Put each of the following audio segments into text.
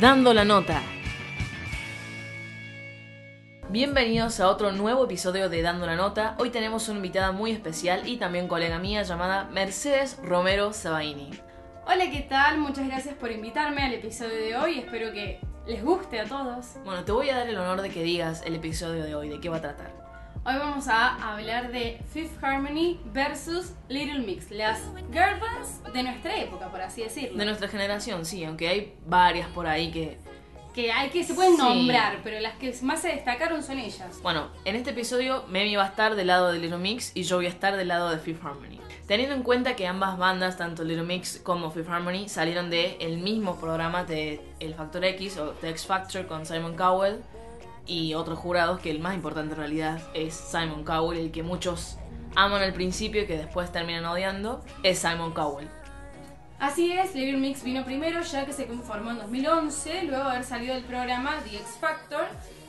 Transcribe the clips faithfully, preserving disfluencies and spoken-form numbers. Dando la nota. Bienvenidos a otro nuevo episodio de Dando la Nota. Hoy tenemos una invitada muy especial y también colega mía llamada Mercedes Romero Sabaini. Hola, ¿qué tal? Muchas gracias por invitarme al episodio de hoy. Espero que les guste a todos. Bueno, te voy a dar el honor de que digas el episodio de hoy, de qué va a tratar. Hoy vamos a hablar de Fifth Harmony versus Little Mix, las girl bands de nuestra época, por así decirlo. De nuestra generación, sí, aunque hay varias por ahí que... que hay que se pueden sí. nombrar, pero las que más se destacaron son ellas. Bueno, en este episodio Memi va a estar del lado de Little Mix y yo voy a estar del lado de Fifth Harmony. Teniendo en cuenta que ambas bandas, tanto Little Mix como Fifth Harmony, salieron del mismo programa de El Factor X o The X Factor con Simon Cowell y otros jurados, que el más importante en realidad es Simon Cowell, el que muchos aman al principio y que después terminan odiando, es Simon Cowell. Así es, Little Mix vino primero ya que se conformó en dos mil once, luego de haber salido del programa The X Factor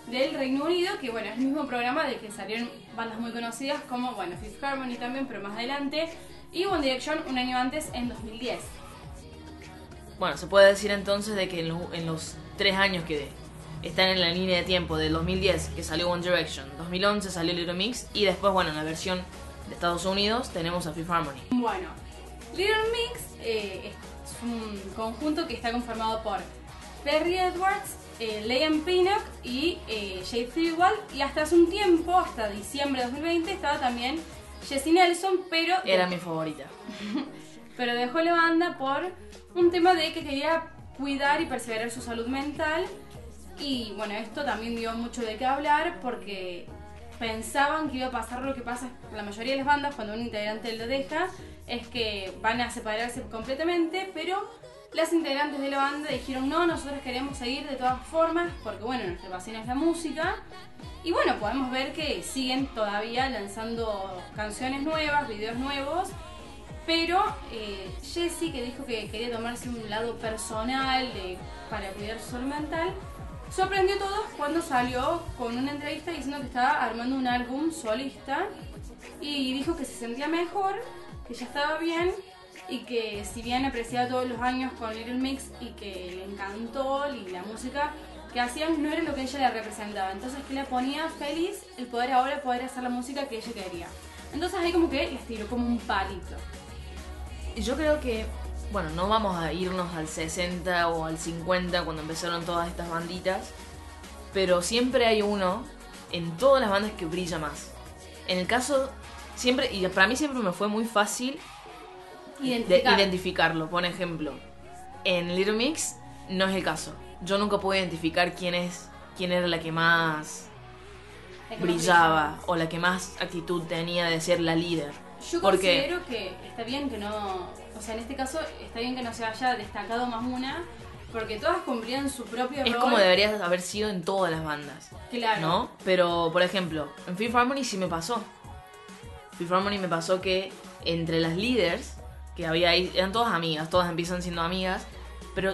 del Reino Unido, que bueno, es el mismo programa del que salieron bandas muy conocidas como, bueno, Fifth Harmony también, pero más adelante, y One Direction un año antes, en dos mil diez. Bueno, se puede decir entonces de que en los, en los tres años que están en la línea de tiempo, del dos mil diez que salió One Direction, dos mil once salió Little Mix, y después, bueno, en la versión de Estados Unidos tenemos a Fifth Harmony. Bueno, Little Mix eh, es un conjunto que está conformado por Perrie Edwards, eh, Liam Pinnock y eh, Jade Thirlwall, y hasta hace un tiempo, hasta diciembre de dos mil veinte, estaba también Jesy Nelson, pero... Era mi favorita. Pero dejó la banda por un tema de que quería cuidar y perseverar su salud mental, y bueno, esto también dio mucho de qué hablar porque pensaban que iba a pasar lo que pasa con la mayoría de las bandas cuando un integrante lo deja, es que van a separarse completamente, pero las integrantes de la banda dijeron no, nosotros queremos seguir de todas formas porque bueno, nuestra pasión es la música y bueno, podemos ver que siguen todavía lanzando canciones nuevas, videos nuevos, pero eh, Jesy, que dijo que quería tomarse un lado personal de, para cuidar su salud mental, sorprendió a todos cuando salió con una entrevista diciendo que estaba armando un álbum solista y dijo que se sentía mejor, que ya estaba bien y que si bien apreciaba todos los años con Little Mix y que le encantó y la música que hacían no era lo que ella le representaba, entonces que la ponía feliz el poder ahora poder hacer la música que ella quería, entonces ahí como que les tiró como un palito. Yo creo que bueno, no vamos a irnos al sesenta o al cincuenta cuando empezaron todas estas banditas, pero siempre hay uno en todas las bandas que brilla más. En el caso, siempre, y para mí siempre me fue muy fácil Identificar. de, identificarlo. Por ejemplo, en Little Mix no es el caso. Yo nunca pude identificar quién es, quién era la que más la que brillaba más o la que más actitud tenía de ser la líder. Yo Porque... considero que está bien que no... O sea, en este caso está bien que no se haya destacado más una, porque todas cumplían su propio rol. Es como deberías haber sido en todas las bandas. Claro. ¿No? Pero, por ejemplo, en Fifth Harmony sí me pasó. Fifth Harmony me pasó que entre las líderes que había ahí, eran todas amigas, todas empiezan siendo amigas, pero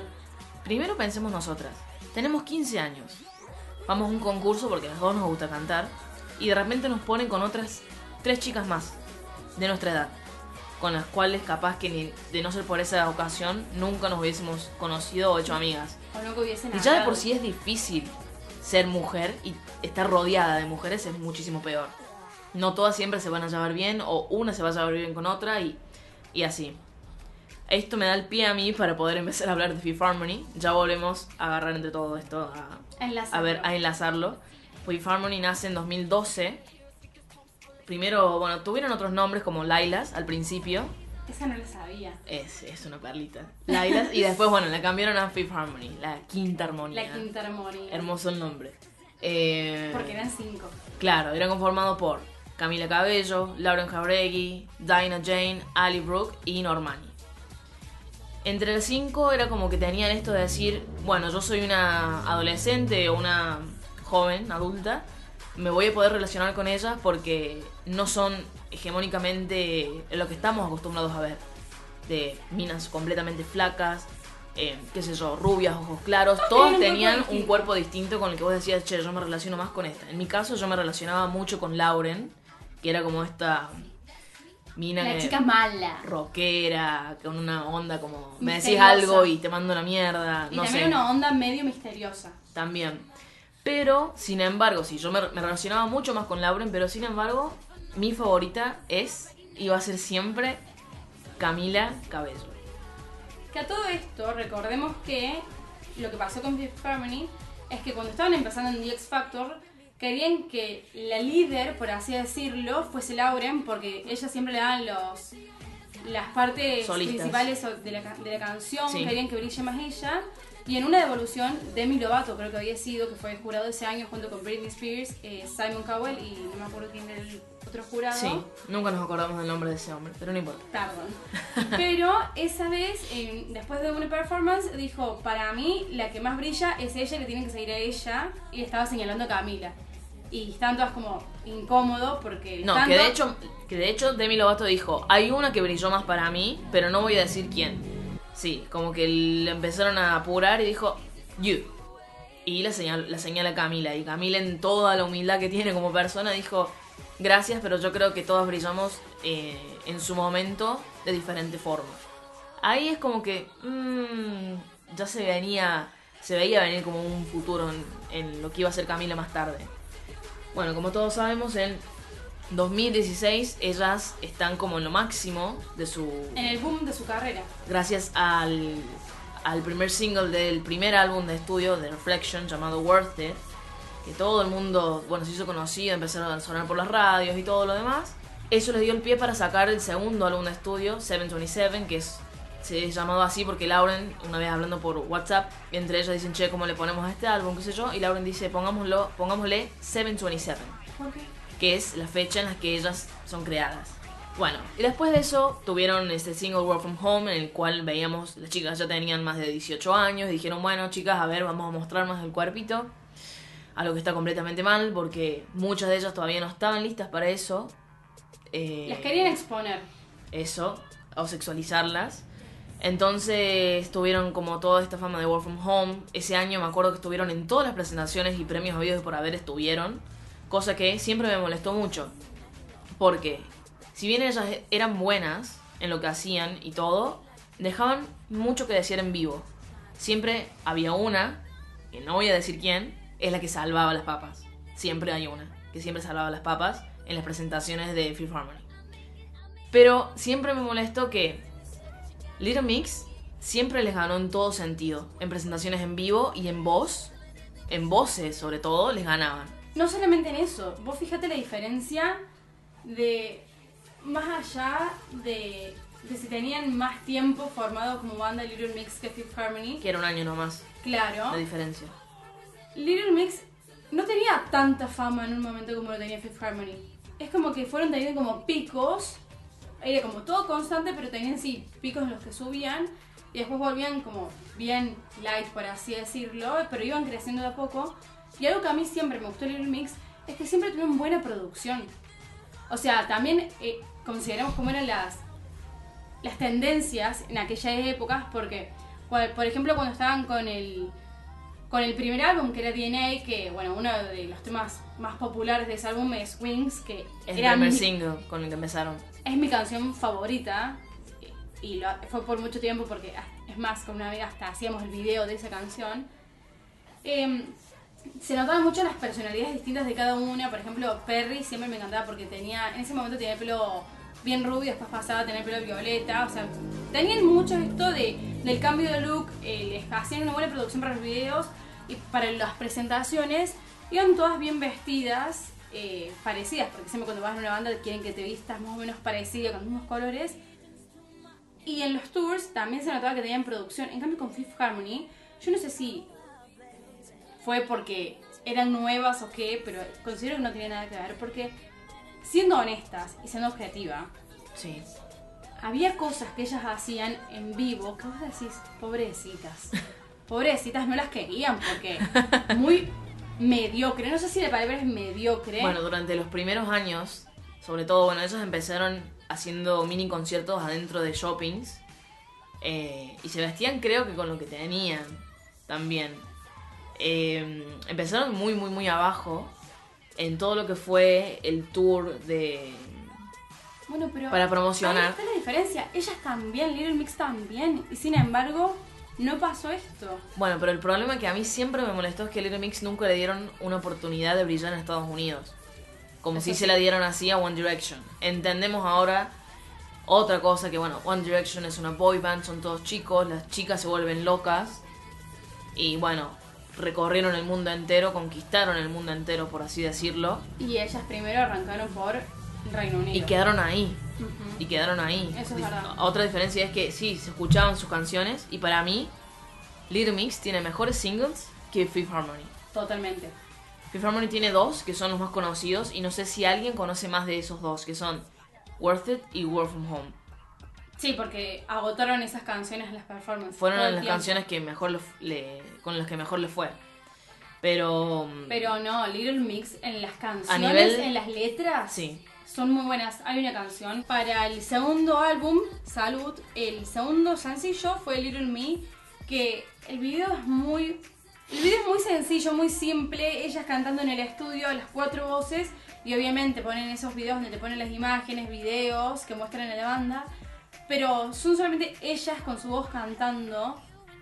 primero pensemos nosotras. Tenemos quince años, vamos a un concurso porque a las dos nos gusta cantar, y de repente nos ponen con otras tres chicas más de nuestra edad, con las cuales capaz que ni de no ser por esa ocasión nunca nos hubiésemos conocido o hecho amigas. O no que hubiesen hablado. Y ya de por sí es difícil ser mujer y estar rodeada de mujeres es muchísimo peor. No todas siempre se van a llevar bien o una se va a llevar bien con otra y, y así. Esto me da el pie a mí para poder empezar a hablar de Fifth Harmony. Ya volvemos a agarrar entre todo esto, a, a, ver, a enlazarlo. Fifth Harmony nace en dos mil doce. Primero, bueno, tuvieron otros nombres como Lailas al principio. Esa no la sabía. Es, es una perlita. Lailas. Y después, bueno, la cambiaron a Fifth Harmony, la Quinta Armonía. La Quinta Armonía. Hermoso el nombre. Eh, Porque eran cinco. Claro, eran conformados por Camila Cabello, Lauren Jauregui, Dinah Jane, Ali Brooke y Normani. Entre los cinco era como que tenían esto de decir, bueno, yo soy una adolescente o una joven, adulta, me voy a poder relacionar con ellas porque no son hegemónicamente lo que estamos acostumbrados a ver. De minas completamente flacas, eh, qué sé yo, rubias, ojos claros. No, todas tenían un distinto. cuerpo distinto con el que vos decías, che, yo me relaciono más con esta. En mi caso yo me relacionaba mucho con Lauren, que era como esta mina la chica mala, rockera, con una onda como me decís algo y te mando una mierda, y no también sé, una onda medio misteriosa también. Pero sin embargo, sí, yo me, me relacionaba mucho más con Lauren, pero sin embargo mi favorita es y va a ser siempre Camila Cabello. Que a todo esto recordemos que lo que pasó con Fifth Harmony es que cuando estaban empezando en The X Factor querían que la líder, por así decirlo, fuese Lauren, porque ella siempre le daban los, las partes solistas principales de la, de la canción, sí, querían que brille más ella. Y en una devolución, Demi Lovato, creo que había sido, que fue jurado ese año junto con Britney Spears, eh, Simon Cowell y no me acuerdo quién era el otro jurado. Sí, nunca nos acordamos del nombre de ese hombre, pero no importa. Perdón. Pero esa vez, eh, después de una performance, dijo, para mí la que más brilla es ella, que tienen que seguir a ella, y estaba señalando a Camila. Y están todas como incómodo porque... No, tanto... que, de hecho, que de hecho Demi Lovato dijo, hay una que brilló más para mí, pero no voy a decir quién. Sí, como que le empezaron a apurar y dijo, you. Y la señala, la señala Camila. Y Camila, en toda la humildad que tiene como persona, dijo, gracias, pero yo creo que todas brillamos eh, en su momento de diferente forma. Ahí es como que mmm, ya se venía, se veía venir como un futuro en, en lo que iba a ser Camila más tarde. Bueno, como todos sabemos, en dos mil dieciséis ellas están como en lo máximo de su... En el boom de su carrera. Gracias al, al primer single del primer álbum de estudio, The Reflection, llamado Worth It, que todo el mundo, bueno, se hizo conocido, empezaron a sonar por las radios y todo lo demás. Eso les dio el pie para sacar el segundo álbum de estudio, siete dos siete, que es, se es llamado así porque Lauren, una vez hablando por WhatsApp, entre ellas dicen, che, ¿cómo le ponemos a este álbum? ¿Qué sé yo? Y Lauren dice, pongámoslo, pongámosle siete dos siete. ¿Por qué? Que es la fecha en la que ellas son creadas. Bueno, y después de eso tuvieron este single Work From Home, en el cual veíamos, las chicas ya tenían más de dieciocho años, y dijeron, bueno chicas, a ver, vamos a mostrar más el cuerpito, a lo que está completamente mal, porque muchas de ellas todavía no estaban listas para eso. Eh, las querían exponer. Eso, o sexualizarlas. Entonces tuvieron como toda esta fama de Work From Home. Ese año me acuerdo que estuvieron en todas las presentaciones y premios habidos por haber estuvieron. Cosa que siempre me molestó mucho, porque si bien ellas eran buenas en lo que hacían y todo, dejaban mucho que decir en vivo. Siempre había una, que no voy a decir quién, es la que salvaba las papas. Siempre hay una, que siempre salvaba las papas en las presentaciones de Fifth Harmony. Pero siempre me molestó que Little Mix siempre les ganó en todo sentido. En presentaciones en vivo y en voz, en voces sobre todo, les ganaban. No solamente en eso, vos fíjate la diferencia de más allá de, de si tenían más tiempo formado como banda Little Mix que Fifth Harmony. Que era un año nomás. Claro. La diferencia. Little Mix no tenía tanta fama en un momento como lo tenía Fifth Harmony. Es como que fueron teniendo como picos, era como todo constante, pero tenían sí picos en los que subían y después volvían como bien light, por así decirlo, pero iban creciendo de a poco. Y algo que a mí siempre me gustó Little Mix es que siempre tuvieron buena producción. O sea, también eh, consideramos cómo eran las, las tendencias en aquellas épocas, porque, por ejemplo, cuando estaban con el, con el primer álbum, que era D N A, que, bueno, uno de los temas más populares de ese álbum es Wings, que es el primer single con el que empezaron. Es mi canción favorita, y lo, fue por mucho tiempo, porque, es más, con una amiga hasta hacíamos el video de esa canción. Eh, Se notaban mucho las personalidades distintas de cada una. Por ejemplo, Perrie siempre me encantaba porque tenía, en ese momento tenía el pelo bien rubio, después pasaba a tener pelo violeta. O sea, tenían mucho esto de, del cambio de look, eh, hacían una buena producción para los videos y para las presentaciones. Iban todas bien vestidas, eh, parecidas, porque siempre cuando vas a una banda quieren que te vistas más o menos parecido, con los mismos colores. Y en los tours también se notaba que tenían producción. En cambio con Fifth Harmony, yo no sé si... fue porque eran nuevas o qué, pero considero que no tenía nada que ver, porque siendo honestas y siendo objetiva, sí, había cosas que ellas hacían en vivo que vos decís, pobrecitas, pobrecitas, no las querían porque muy mediocre, no sé si la palabra es mediocre. Bueno, durante los primeros años, sobre todo, bueno, ellas empezaron haciendo mini conciertos adentro de shoppings eh, y se vestían creo que con lo que tenían también. Eh, empezaron muy muy muy abajo en todo lo que fue el tour de Bueno, pero para promocionar. Ahí está la diferencia. Ellas también, Little Mix también. Y sin embargo, no pasó esto. Bueno, pero el problema que a mí siempre me molestó es que Little Mix nunca le dieron una oportunidad de brillar en Estados Unidos. Como Eso si sí. se la dieron así a One Direction. Entendemos ahora otra cosa que, bueno, One Direction es una boy band, son todos chicos, las chicas se vuelven locas. Y bueno, recorrieron el mundo entero, conquistaron el mundo entero, por así decirlo. Y ellas primero arrancaron por Reino Unido. Y quedaron ahí. Uh-huh. Y quedaron ahí. Eso es verdad. Otra diferencia es que sí, se escuchaban sus canciones. Y para mí, Little Mix tiene mejores singles que Fifth Harmony. Totalmente. Fifth Harmony tiene dos, que son los más conocidos. Y no sé si alguien conoce más de esos dos, que son Worth It y Work From Home. Sí, porque agotaron esas canciones en las performances. Fueron las tiempo. canciones que mejor le, con las que mejor le fue. Pero... Pero no, Little Mix en las canciones, a nivel, en las letras... Sí. Son muy buenas. Hay una canción para el segundo álbum, Salud. El segundo sencillo fue Little Me, que el video es muy... El video es muy sencillo, muy simple. Ellas cantando en el estudio, las cuatro voces. Y obviamente ponen esos videos donde te ponen las imágenes, videos que muestran a la banda. Pero son solamente ellas con su voz cantando.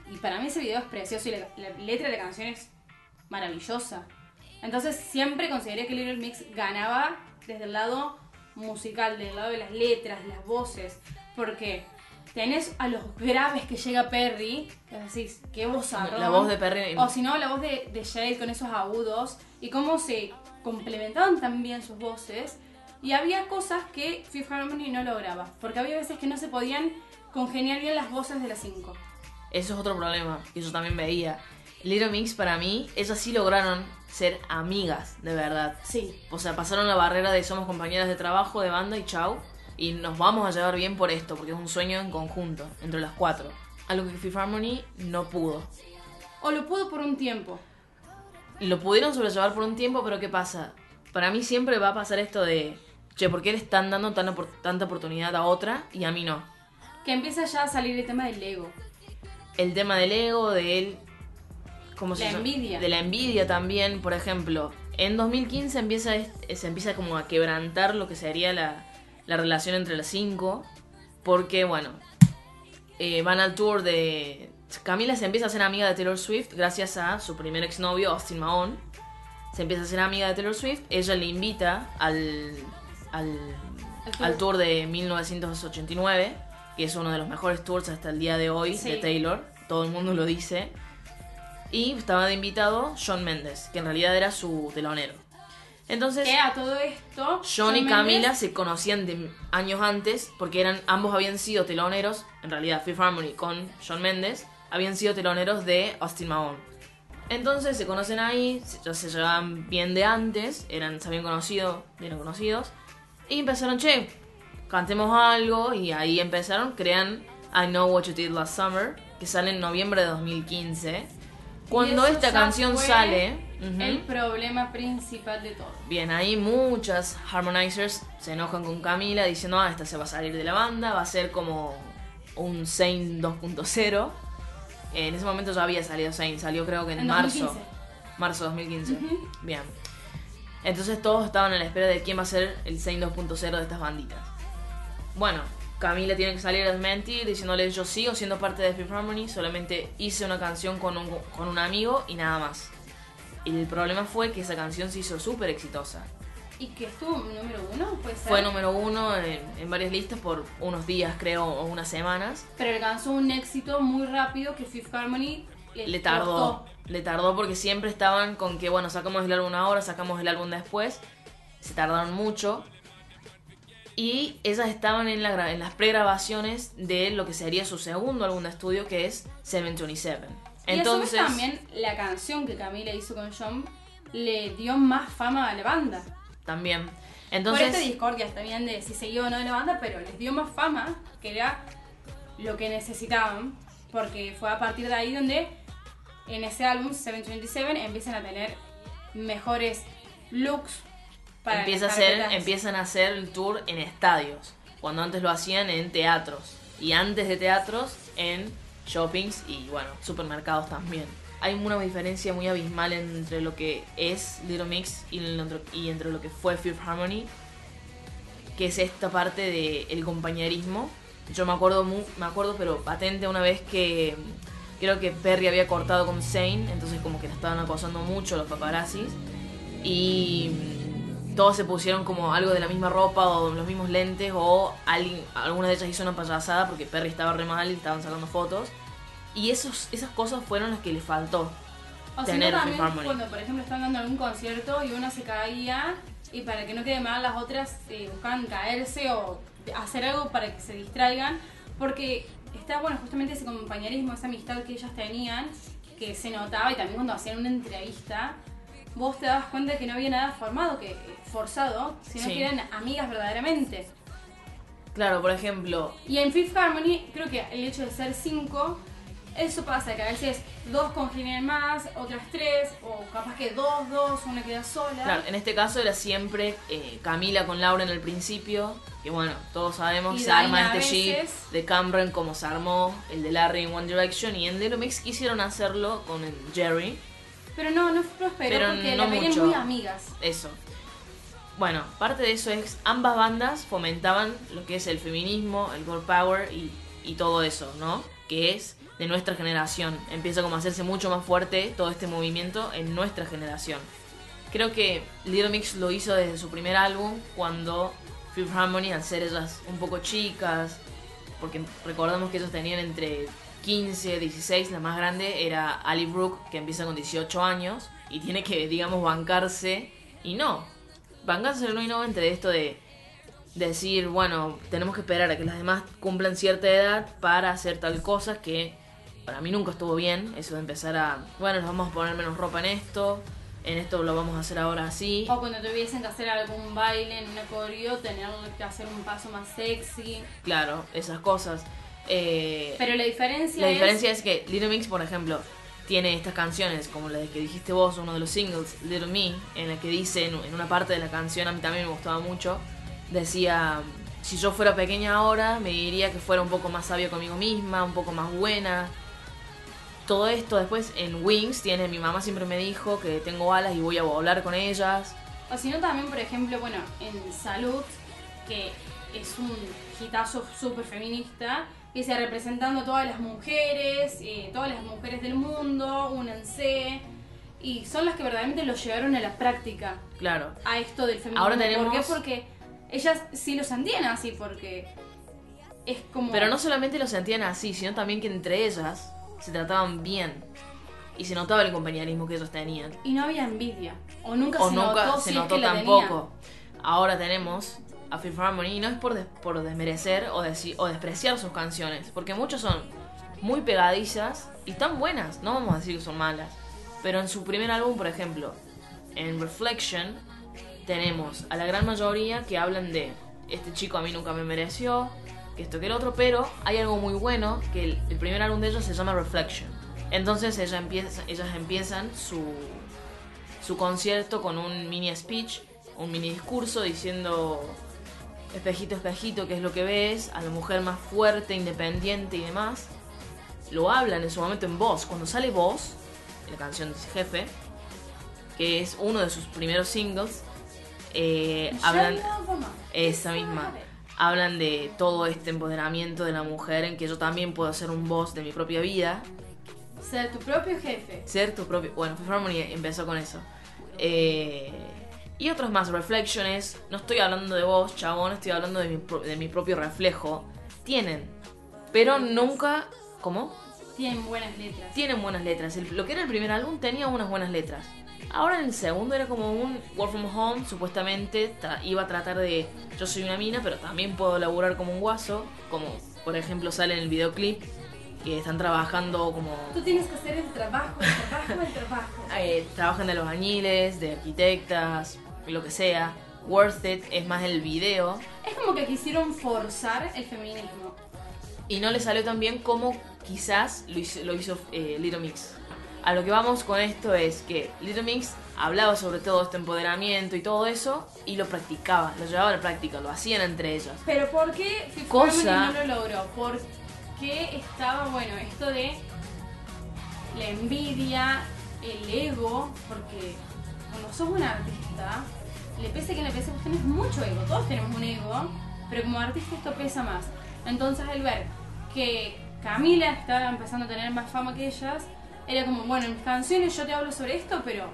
Y para mí ese video es precioso y la, la letra de la canción es maravillosa. Entonces siempre consideré que Little Mix ganaba desde el lado musical, del lado de las letras, de las voces, porque tenés a los graves que llega Perrie, que decís, qué voz arroba. La voz de Perrie. O si no, la voz de, de Jade con esos agudos, y cómo se complementaban tan bien sus voces, y había cosas que Fifth Harmony no lograba, porque había veces que no se podían congeniar bien las voces de las cinco. Eso es otro problema, que yo también veía. Little Mix, para mí, ellas sí lograron ser amigas, de verdad. Sí. O sea, pasaron la barrera de somos compañeras de trabajo, de banda y chau. Y nos vamos a llevar bien por esto, porque es un sueño en conjunto, entre las cuatro. Algo que Fifth Harmony no pudo. O lo pudo por un tiempo. Lo pudieron sobrellevar por un tiempo, pero ¿qué pasa? Para mí siempre va a pasar esto de... Che, ¿por qué le están dando tan opor- tanta oportunidad a otra y a mí no? Que empieza ya a salir el tema del ego. El tema del ego, de él... Como la envidia. De la envidia también, por ejemplo. En dos mil quince empieza se empieza como a quebrantar lo que sería la, la relación entre las cinco. Porque, bueno, eh, van al tour de... Camila se empieza a ser amiga de Taylor Swift gracias a su primer exnovio, Austin Mahone. Se empieza a ser amiga de Taylor Swift. Ella le invita al, al, al tour de mil novecientos ochenta y nueve, que es uno de los mejores tours hasta el día de hoy, sí, de Taylor. Todo el mundo lo dice. Y estaba de invitado Shawn Mendes, que en realidad era su telonero. Entonces, ¿qué a todo esto? Shawn y Camila Mendes se conocían de años antes, porque eran ambos habían sido teloneros, en realidad Fifth Harmony con Shawn Mendes, habían sido teloneros de Austin Mahone. Entonces se conocen ahí, ya se llevaban bien de antes, eran, se habían conocido, eran conocidos, y empezaron, che, cantemos algo, y ahí empezaron, crean I Know What You Did Last Summer, que sale en noviembre de dos mil quince. Cuando esta canción sale... Uh-huh. El problema principal de todo. Bien, ahí muchas harmonizers se enojan con Camila diciendo, ah, esta se va a salir de la banda, va a ser como un Zayn dos punto cero. Eh, en ese momento ya había salido Zayn, salió creo que en, en marzo. dos mil quince. Marzo dos mil quince. Uh-huh. Bien. Entonces todos estaban a la espera de quién va a ser el Zayn dos punto cero de estas banditas. Bueno, Camila tiene que salir a mentir diciéndole yo sigo siendo parte de Fifth Harmony, solamente hice una canción con un, con un amigo y nada más. Y el problema fue que esa canción se hizo súper exitosa. ¿Y que estuvo número uno? ¿Puede ser? Fue número uno en, en varias listas por unos días, creo, o unas semanas. Pero alcanzó un éxito muy rápido que Fifth Harmony le, le tardó. Cortó. Le tardó porque siempre estaban con que, bueno, sacamos el álbum ahora, sacamos el álbum después. Se tardaron mucho. Y ellas estaban en, la, en las pregrabaciones de lo que sería su segundo álbum de estudio, que es setecientos veintisiete. Y entonces, a su vez también la canción que Camila hizo con Shawn le dio más fama a la banda. También. Entonces, por esta discordia también de si seguía o no de la banda, pero les dio más fama, que era lo que necesitaban, porque fue a partir de ahí donde en ese álbum setecientos veintisiete empiezan a tener mejores looks. Empieza a hacer, empiezan a hacer el tour en estadios, cuando antes lo hacían en teatros, y antes de teatros en shoppings y, bueno, supermercados también. Hay una diferencia muy abismal entre lo que es Little Mix y, y entre lo que fue Fifth Harmony, que es esta parte del compañerismo. Yo me acuerdo, muy, me acuerdo, pero patente, una vez que creo que Perrie había cortado con Zayn, entonces como que la estaban acosando mucho los paparazzis, y todos se pusieron como algo de la misma ropa o los mismos lentes, o alguien, alguna de ellas hizo una payasada porque Perrie estaba re mal y estaban sacando fotos. Y esos, esas cosas fueron las que le faltó o tener Fifth Harmony. Cuando por ejemplo están dando algún concierto y una se caía, y para que no quede mal las otras eh, buscaban caerse o hacer algo para que se distraigan, porque está bueno justamente ese compañerismo, esa amistad que ellas tenían, que se notaba. Y también cuando hacían una entrevista vos te dabas cuenta que no había nada formado, que forzado, sino sí. que eran amigas verdaderamente. Claro, por ejemplo. Y en Fifth Harmony creo que el hecho de ser cinco, eso pasa, que a veces dos congenian más, otras tres, o capaz que dos, dos, una queda sola. Claro, en este caso era siempre eh, Camila con Lauren al principio, que bueno, todos sabemos que se arma este G de Cameron como se armó el de Larry en One Direction, y en Little Mix quisieron hacerlo con el Jerry. Pero no, no prosperó, pero porque no la veían muy amigas. Eso. Bueno, parte de eso es ambas bandas fomentaban lo que es el feminismo, el girl power y, y todo eso, ¿no? Que es de nuestra generación. Empieza como a hacerse mucho más fuerte todo este movimiento en nuestra generación. Creo que Little Mix lo hizo desde su primer álbum, cuando Fifth Harmony, al ser ellas un poco chicas, porque recordamos que ellos tenían entre quince, dieciséis, la más grande era Ali Brooke, que empieza con dieciocho años y tiene que, digamos, bancarse y no, bancarse no y no entre esto de decir, bueno, tenemos que esperar a que las demás cumplan cierta edad para hacer tal cosa, que para mí nunca estuvo bien, eso de empezar a, bueno, nos vamos a poner menos ropa en esto, en esto lo vamos a hacer ahora así. O cuando tuviesen que hacer algún baile en una coreo, tener que hacer un paso más sexy. Claro, esas cosas. Eh, Pero la diferencia, la diferencia es... es que Little Mix, por ejemplo, tiene estas canciones como la que dijiste vos, uno de los singles, Little Me, en la que dice, en una parte de la canción, a mí también me gustaba mucho, decía, si yo fuera pequeña ahora me diría que fuera un poco más sabia conmigo misma, un poco más buena. Todo esto después en Wings tiene, mi mamá siempre me dijo que tengo alas y voy a volar con ellas. O si no también, por ejemplo, bueno, en Salud, que es un hitazo súper feminista, que sea representando a todas las mujeres, eh, todas las mujeres del mundo, únanse, y son las que verdaderamente lo llevaron a la práctica. Claro. A esto del feminismo. Ahora tenemos... ¿Por qué? Porque ellas sí lo sentían así, porque es como... Pero no solamente lo sentían así, sino también que entre ellas se trataban bien, y se notaba el compañerismo que ellos tenían. Y no había envidia, o nunca o se nunca notó, se si notó es que tampoco. Ahora tenemos a Fifth Harmony, y no es por, des, por desmerecer o, deci, o despreciar sus canciones, porque muchas son muy pegadizas y tan buenas, no vamos a decir que son malas, pero en su primer álbum, por ejemplo, en Reflection, tenemos a la gran mayoría que hablan de este chico a mí nunca me mereció, que esto que el otro, pero hay algo muy bueno, que el, el primer álbum de ellos se llama Reflection, entonces ella empieza, ellas empiezan su, su concierto con un mini speech, un mini discurso diciendo... Espejito, espejito, ¿qué es lo que ves? A la mujer más fuerte, independiente y demás. Lo hablan en su momento en Voz. Cuando sale Voz, la canción de Jefe, que es uno de sus primeros singles, eh, hablan... Esa misma. Hablan de todo este empoderamiento de la mujer, en que yo también puedo ser un boss de mi propia vida. Ser tu propio jefe. Ser tu propio... Bueno, Fifth Harmony empezó con eso. Eh... Y otros más, Reflections, no estoy hablando de vos, chabón, estoy hablando de mi, pro de mi propio reflejo. Tienen, pero letras. nunca... ¿Cómo? Tienen buenas letras. Tienen buenas letras. El, lo que era el primer álbum tenía unas buenas letras. Ahora en el segundo era como un Work From Home, supuestamente iba a tratar de... Yo soy una mina, pero también puedo laburar como un guaso, como por ejemplo sale en el videoclip, que están trabajando como... Tú tienes que hacer el trabajo, el trabajo, el trabajo. eh, trabajan de los albañiles, de arquitectas... lo que sea. Worth It es más el video. Es como que quisieron forzar el feminismo y no le salió tan bien como quizás lo hizo, lo hizo eh, Little Mix. A lo que vamos con esto es que Little Mix hablaba sobre todo este empoderamiento y todo eso, y lo practicaba, lo llevaba a la práctica, lo hacían entre ellas. Pero ¿por qué Fifth Cosa... Harmony no lo logró? Porque estaba, bueno, esto de la envidia, el ego, porque... Cuando sos un artista, le pese que le pese, vos tenés mucho ego, todos tenemos un ego, pero como artista esto pesa más. Entonces al ver que Camila estaba empezando a tener más fama que ellas, era como, bueno, en mis canciones yo te hablo sobre esto, pero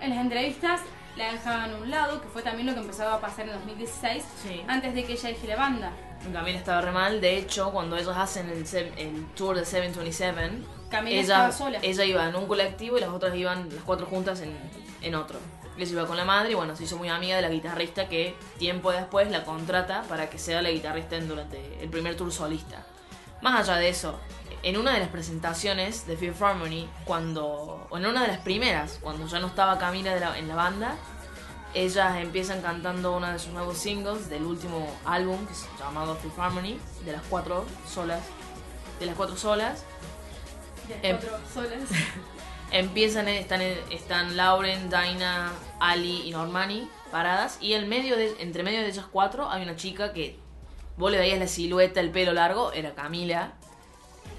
en las entrevistas la dejaban a un lado, que fue también lo que empezaba a pasar en dos mil dieciséis, sí, antes de que ella deje la banda. Camila estaba re mal, de hecho, cuando ellos hacen el, el tour de siete veintisiete, Camila ella, sola. ella iba en un colectivo y las otras iban, las cuatro juntas, en, en otro. Les iba con la madre y bueno, se hizo muy amiga de la guitarrista que tiempo después la contrata para que sea la guitarrista en, durante el primer tour solista. Más allá de eso, en una de las presentaciones de Fifth Harmony, cuando, o en una de las primeras, cuando ya no estaba Camila de la, en la banda, ellas empiezan cantando uno de sus nuevos singles del último álbum, que se llamado Fifth Harmony, de las cuatro solas, de las cuatro solas. De las cuatro solas. Empiezan, están, están Lauren, Dinah, Ali y Normani paradas, y en medio de, entre medio de ellas cuatro hay una chica que vos le veías la silueta, el pelo largo, era Camila.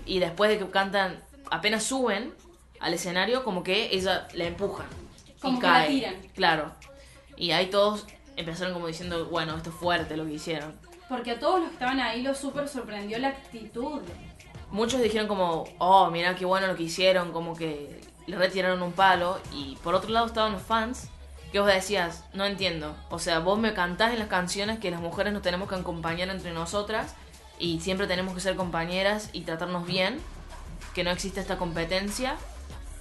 Y después de que cantan, apenas suben al escenario, como que ella la empujan y cae. La tiran. Claro. Y ahí todos empezaron como diciendo, bueno, esto es fuerte lo que hicieron. Porque a todos los que estaban ahí los súper sorprendió la actitud. Muchos dijeron como, oh, mirá qué bueno lo que hicieron, como que le retiraron un palo. Y por otro lado estaban los fans, que vos decías, no entiendo. O sea, vos me cantás en las canciones que las mujeres nos tenemos que acompañar entre nosotras y siempre tenemos que ser compañeras y tratarnos bien, que no existe esta competencia,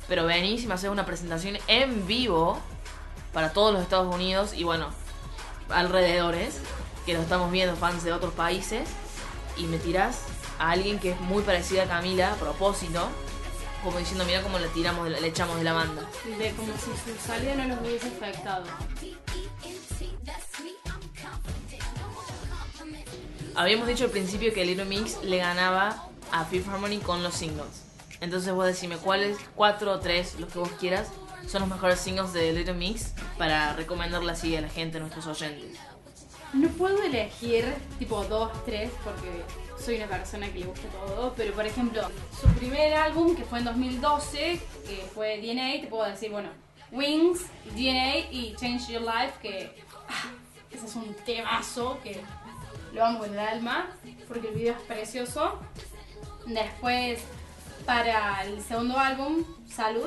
pero venís y me haces una presentación en vivo para todos los Estados Unidos y bueno, alrededores, que lo estamos viendo fans de otros países, y me tirás a alguien que es muy parecida a Camila a propósito, como diciendo, mira cómo la tiramos, la echamos de la banda. De como si su salida no los hubiese afectado. Habíamos dicho al principio que Little Mix le ganaba a Fifth Harmony con los singles. Entonces vos decime cuáles, cuatro o tres, los que vos quieras, son los mejores singles de Little Mix para recomendarla así a la gente, a nuestros oyentes. No puedo elegir tipo dos, tres, porque soy una persona que le gusta todo, pero por ejemplo, su primer álbum, que fue en dos mil doce, que fue D N A, te puedo decir, bueno, Wings, D N A y Change Your Life, que ah, ese es un temazo que lo amo con el alma, porque el video es precioso. Después, para el segundo álbum, Salud,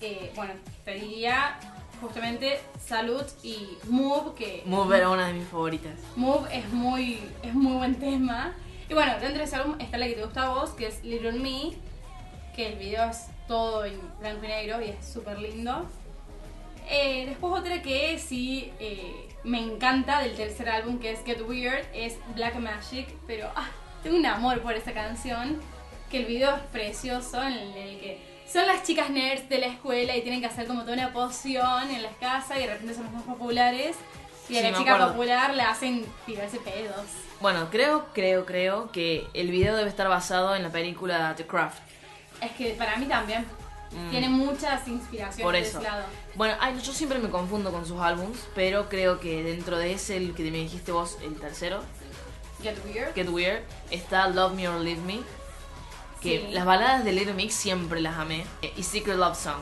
eh, bueno, pediría justamente Salud y Move, que... Move era una de mis favoritas. Move es muy, es muy buen tema. Y bueno, dentro de ese álbum está la que te gusta a vos, que es Little Me, que el video es todo en blanco y negro y es súper lindo. Eh, después otra que sí eh, me encanta del tercer álbum, que es Get Weird, es Black Magic, pero ah, tengo un amor por esa canción, que el video es precioso, en el que son las chicas nerds de la escuela y tienen que hacer como toda una poción en las casas y de repente son los más populares y a sí, la chica acuerdo. popular la hacen tirarse pedos. Bueno, creo, creo, creo que el video debe estar basado en la película The Craft. Es que para mí también. Mm. Tiene muchas inspiraciones por eso. De ese lado. Bueno, ay, yo siempre me confundo con sus álbums, pero creo que dentro de ese, el que me dijiste vos, el tercero, Get Weird, Get Weird está Love Me or Leave Me, que sí, las baladas de Little Mix siempre las amé, y Secret Love Song.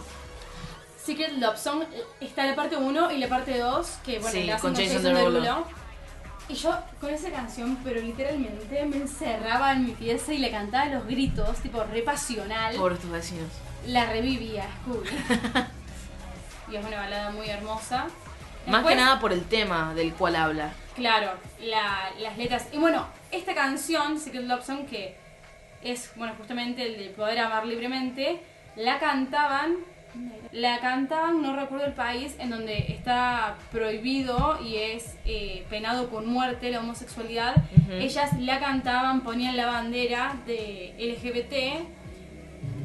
Secret Love Song está la parte uno y la parte dos, que bueno, sí, la hacen con Jason Derulo. Y yo con esa canción, pero literalmente me encerraba en mi pieza y le cantaba los gritos, tipo re pasional. Por tus vecinos. La revivía, cool. Y es una balada muy hermosa. Después, más que nada por el tema del cual habla. Claro, la, las letras. Y bueno, esta canción, Secret Love Song, que es bueno justamente el de poder amar libremente, la cantaban, la cantaban, no recuerdo el país, en donde está prohibido y es eh, penado con muerte la homosexualidad. Uh-huh. Ellas la cantaban, ponían la bandera de L G B T.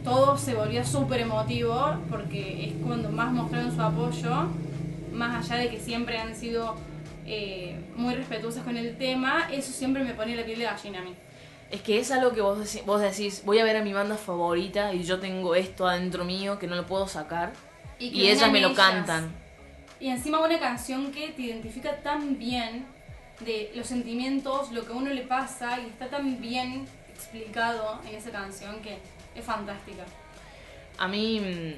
Todo se volvió súper emotivo porque es cuando más mostraron su apoyo, más allá de que siempre han sido eh, muy respetuosas con el tema. Eso siempre me pone la piel de gallina a mí. Es que es algo que vos, dec- vos decís, voy a ver a mi banda favorita y yo tengo esto adentro mío que no lo puedo sacar y, y ellas me lo ellas. cantan. Y encima una canción que te identifica tan bien de los sentimientos, lo que a uno le pasa, y está tan bien explicado en esa canción que... es fantástica. A mí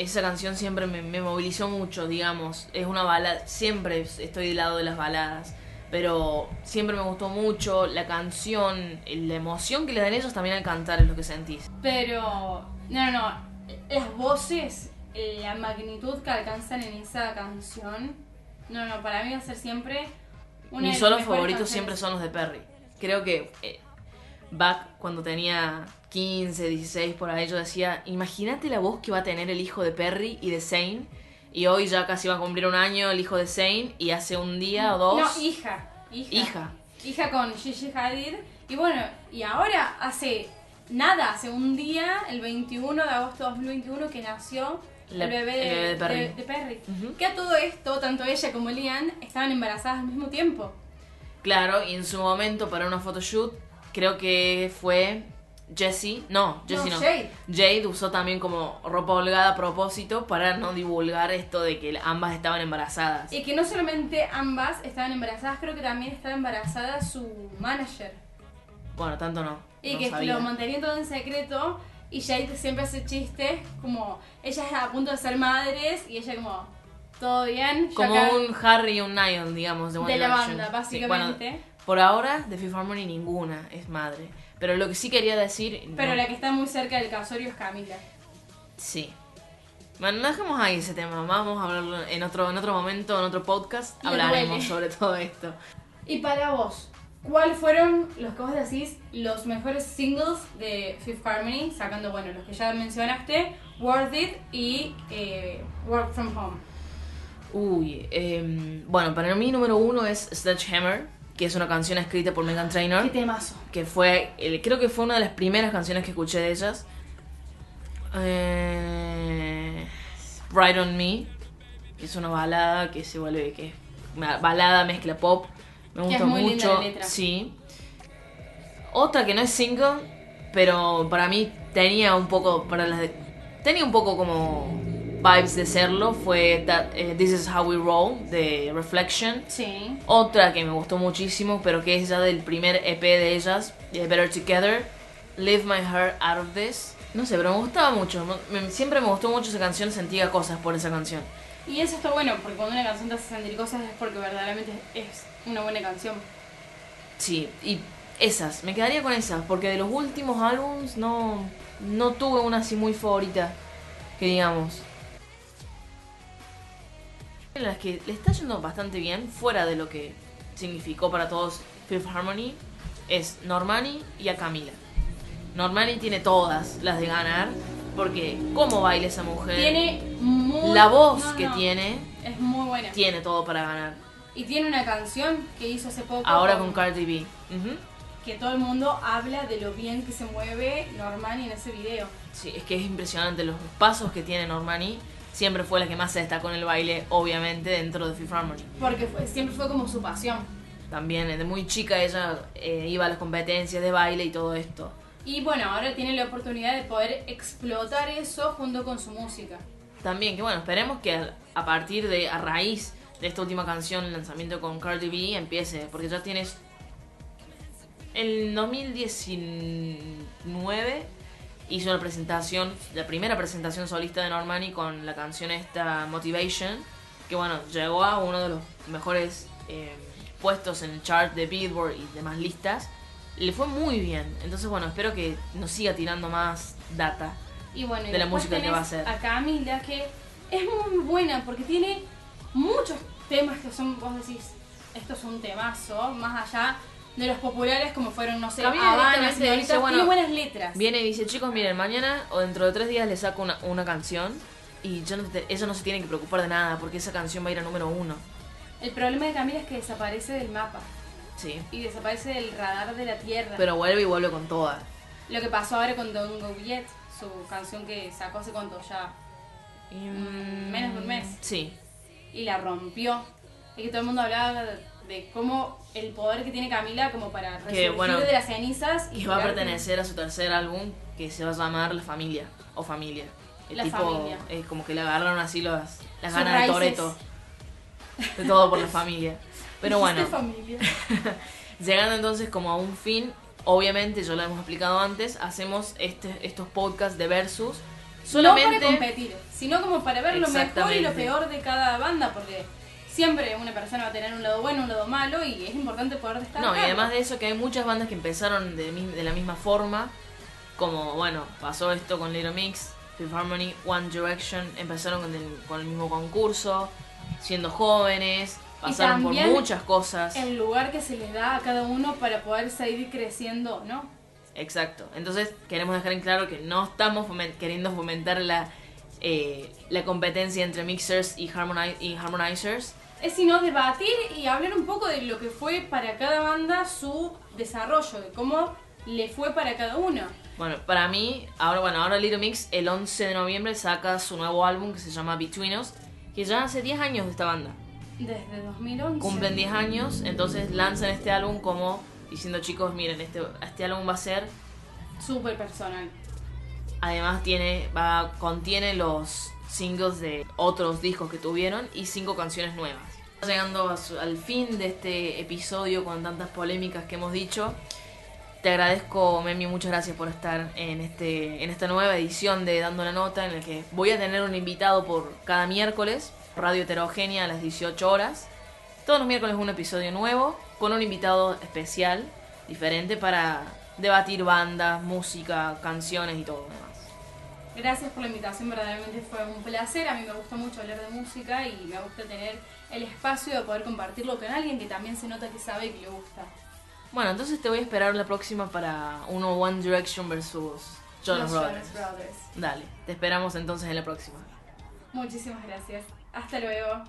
esa canción siempre me, me movilizó mucho, digamos. Es una balada, siempre estoy del lado de las baladas, pero siempre me gustó mucho la canción, la emoción que le dan ellos también al cantar es lo que sentís. Pero, no, no, las voces, la magnitud que alcanzan en esa canción, no, no, para mí va a ser siempre una mis solos favoritos canciones. Siempre son los de Perrie. Creo que eh, back cuando tenía quince, dieciséis, por ahí yo decía, imagínate la voz que va a tener el hijo de Perrie y de Zayn. Y hoy ya casi va a cumplir un año el hijo de Zayn, y hace un día o dos... No, hija. Hija. Hija, hija con Gigi Hadid. Y bueno, y ahora hace nada, hace un día, el veintiuno de agosto de dos mil veintiuno, que nació La, el, bebé de, el bebé de Perrie. De, de Perrie. Uh-huh. Que a todo esto, tanto ella como Lian estaban embarazadas al mismo tiempo. Claro, y en su momento para una photoshoot, creo que fue... Jesy, no, Jesy no, no. Jade. Jade usó también como ropa holgada a propósito para no divulgar esto de que ambas estaban embarazadas. Y que no solamente ambas estaban embarazadas, creo que también estaba embarazada su manager. Bueno, tanto no. Y no que sabía. Lo mantenía todo en secreto, y Jade siempre hace chistes como ella es a punto de ser madres y ella como todo bien. Como acá... un Harry y un Niall, digamos, de One Direction. De la banda, básicamente. Sí, bueno, por ahora, de Fifth Harmony ninguna es madre. Pero lo que sí quería decir... Pero no. La que está muy cerca del casorio es Camila. Sí. Bueno, no dejemos ahí ese tema. Vamos a hablarlo en otro, en otro momento, en otro podcast. Le hablaremos duele. sobre todo esto. Y para vos, ¿cuáles fueron los que vos decís los mejores singles de Fifth Harmony? Sacando, bueno, los que ya mencionaste, Worth It y eh, Work From Home. Uy, eh, bueno, para mí número uno es Sledgehammer, que es una canción escrita por Meghan Trainor. ¡Qué temazo! Que fue, el, creo que fue una de las primeras canciones que escuché de ellas. Eh, Right On Me, que es una balada que se vuelve, que es una balada mezcla pop. Me gusta que es muy mucho. Linda la letra. Sí. Otra que no es single, pero para mí tenía un poco, para las de, tenía un poco como vibes de serlo, fue that, eh, This Is How We Roll, de Reflection. Sí. Otra que me gustó muchísimo, pero que es ya del primer E P de ellas, de Better Together, Leave My Heart Out Of This. No sé, pero me gustaba mucho, me, siempre me gustó mucho esa canción, sentía cosas por esa canción. Y eso está bueno, porque cuando una canción te hace sentir cosas es porque verdaderamente es una buena canción. Sí, y esas, me quedaría con esas, porque de los últimos álbums no, no tuve una así muy favorita, que digamos. En las que le está yendo bastante bien, fuera de lo que significó para todos Fifth Harmony, es Normani y a Camila. Normani tiene todas las de ganar, porque cómo baila esa mujer, tiene muy... la voz no, que no. tiene, es muy buena. Tiene todo para ganar. Y tiene una canción que hizo hace poco, ahora con, con Cardi B, uh-huh. que todo el mundo habla de lo bien que se mueve Normani en ese video. Sí, es que es impresionante los pasos que tiene Normani. Siempre fue la que más se destacó en el baile, obviamente, dentro de Fifth Harmony. Porque fue, siempre fue como su pasión. También, desde muy chica ella eh, iba a las competencias de baile y todo esto. Y bueno, ahora tiene la oportunidad de poder explotar eso junto con su música. También, que bueno, esperemos que a partir de, a raíz de esta última canción, el lanzamiento con Cardi B, empiece. Porque ya tienes... En dos mil diecinueve... hizo la presentación, la primera presentación solista de Normani con la canción esta Motivation, que bueno, llegó a uno de los mejores eh, puestos en el chart de Billboard y demás listas. Le fue muy bien, entonces bueno, espero que nos siga tirando más data y bueno, y de la música que va a hacer. A Camila, que es muy buena porque tiene muchos temas que son, vos decís, esto es un temazo, más allá de los populares como fueron, no sé, Habana, señorita, bueno, tiene buenas letras. Viene y dice, chicos, miren, mañana o dentro de tres días les saco una, una canción y yo no te, ellos no se tienen que preocupar de nada porque esa canción va a ir a número uno. El problema de Camila es que desaparece del mapa. Sí. Y desaparece del radar de la tierra. Pero vuelve y vuelve con todas. Lo que pasó ahora con Don't Go Yet, su canción que sacó hace cuánto ya, mm, menos de un mes. Sí. Y la rompió. Y que todo el mundo hablaba de cómo el poder que tiene Camila como para resurgir bueno, de las cenizas. Y que va a pertenecer a su tercer álbum, que se va a llamar La Familia, o Familia. El la tipo, familia. Es como que le agarraron así las, las ganas raíces. De Toretto. De todo por la familia. Pero bueno. Familia. Llegando entonces como a un fin, obviamente, yo lo hemos explicado antes, hacemos este, estos podcasts de Versus solamente, no para competir, sino como para ver lo mejor y lo peor de cada banda, porque siempre una persona va a tener un lado bueno, un lado malo, y es importante poder destacar. No, y además de eso que hay muchas bandas que empezaron de, de la misma forma, como bueno, pasó esto con Little Mix, Fifth Harmony, One Direction, empezaron con el, con el mismo concurso, siendo jóvenes, pasaron por muchas cosas. El lugar que se les da a cada uno para poder seguir creciendo, ¿no? Exacto. Entonces queremos dejar en claro que no estamos foment- queriendo fomentar la, eh, la competencia entre mixers y, harmoni- y harmonizers. Es sino debatir y hablar un poco de lo que fue para cada banda su desarrollo, de cómo le fue para cada uno. Bueno, para mí, ahora bueno, ahora Little Mix el once de noviembre saca su nuevo álbum que se llama Between Us, que ya hace diez años de esta banda. Desde dos mil once. Cumplen diez años, entonces lanzan este álbum como diciendo, chicos, miren, este, este álbum va a ser súper personal. Además tiene va contiene los singles de otros discos que tuvieron y cinco canciones nuevas. Llegando a su, al fin de este episodio con tantas polémicas que hemos dicho. Te agradezco, Memi, muchas gracias por estar en este en esta nueva edición de Dando la Nota, en la que voy a tener un invitado por cada miércoles, Radio Heterogénea a las dieciocho horas. Todos los miércoles un episodio nuevo, con un invitado especial, diferente, para debatir bandas, música, canciones y todo lo demás. Gracias por la invitación, verdaderamente fue un placer. A mí me gusta mucho hablar de música y me gusta tener el espacio de poder compartirlo con alguien que también se nota que sabe y que le gusta. Bueno, entonces te voy a esperar la próxima para uno One Direction versus Jonas Brothers. Brothers. Dale, te esperamos entonces en la próxima. Muchísimas gracias. Hasta luego.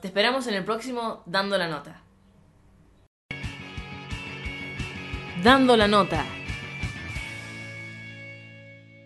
Te esperamos en el próximo Dando la Nota. Dando la Nota.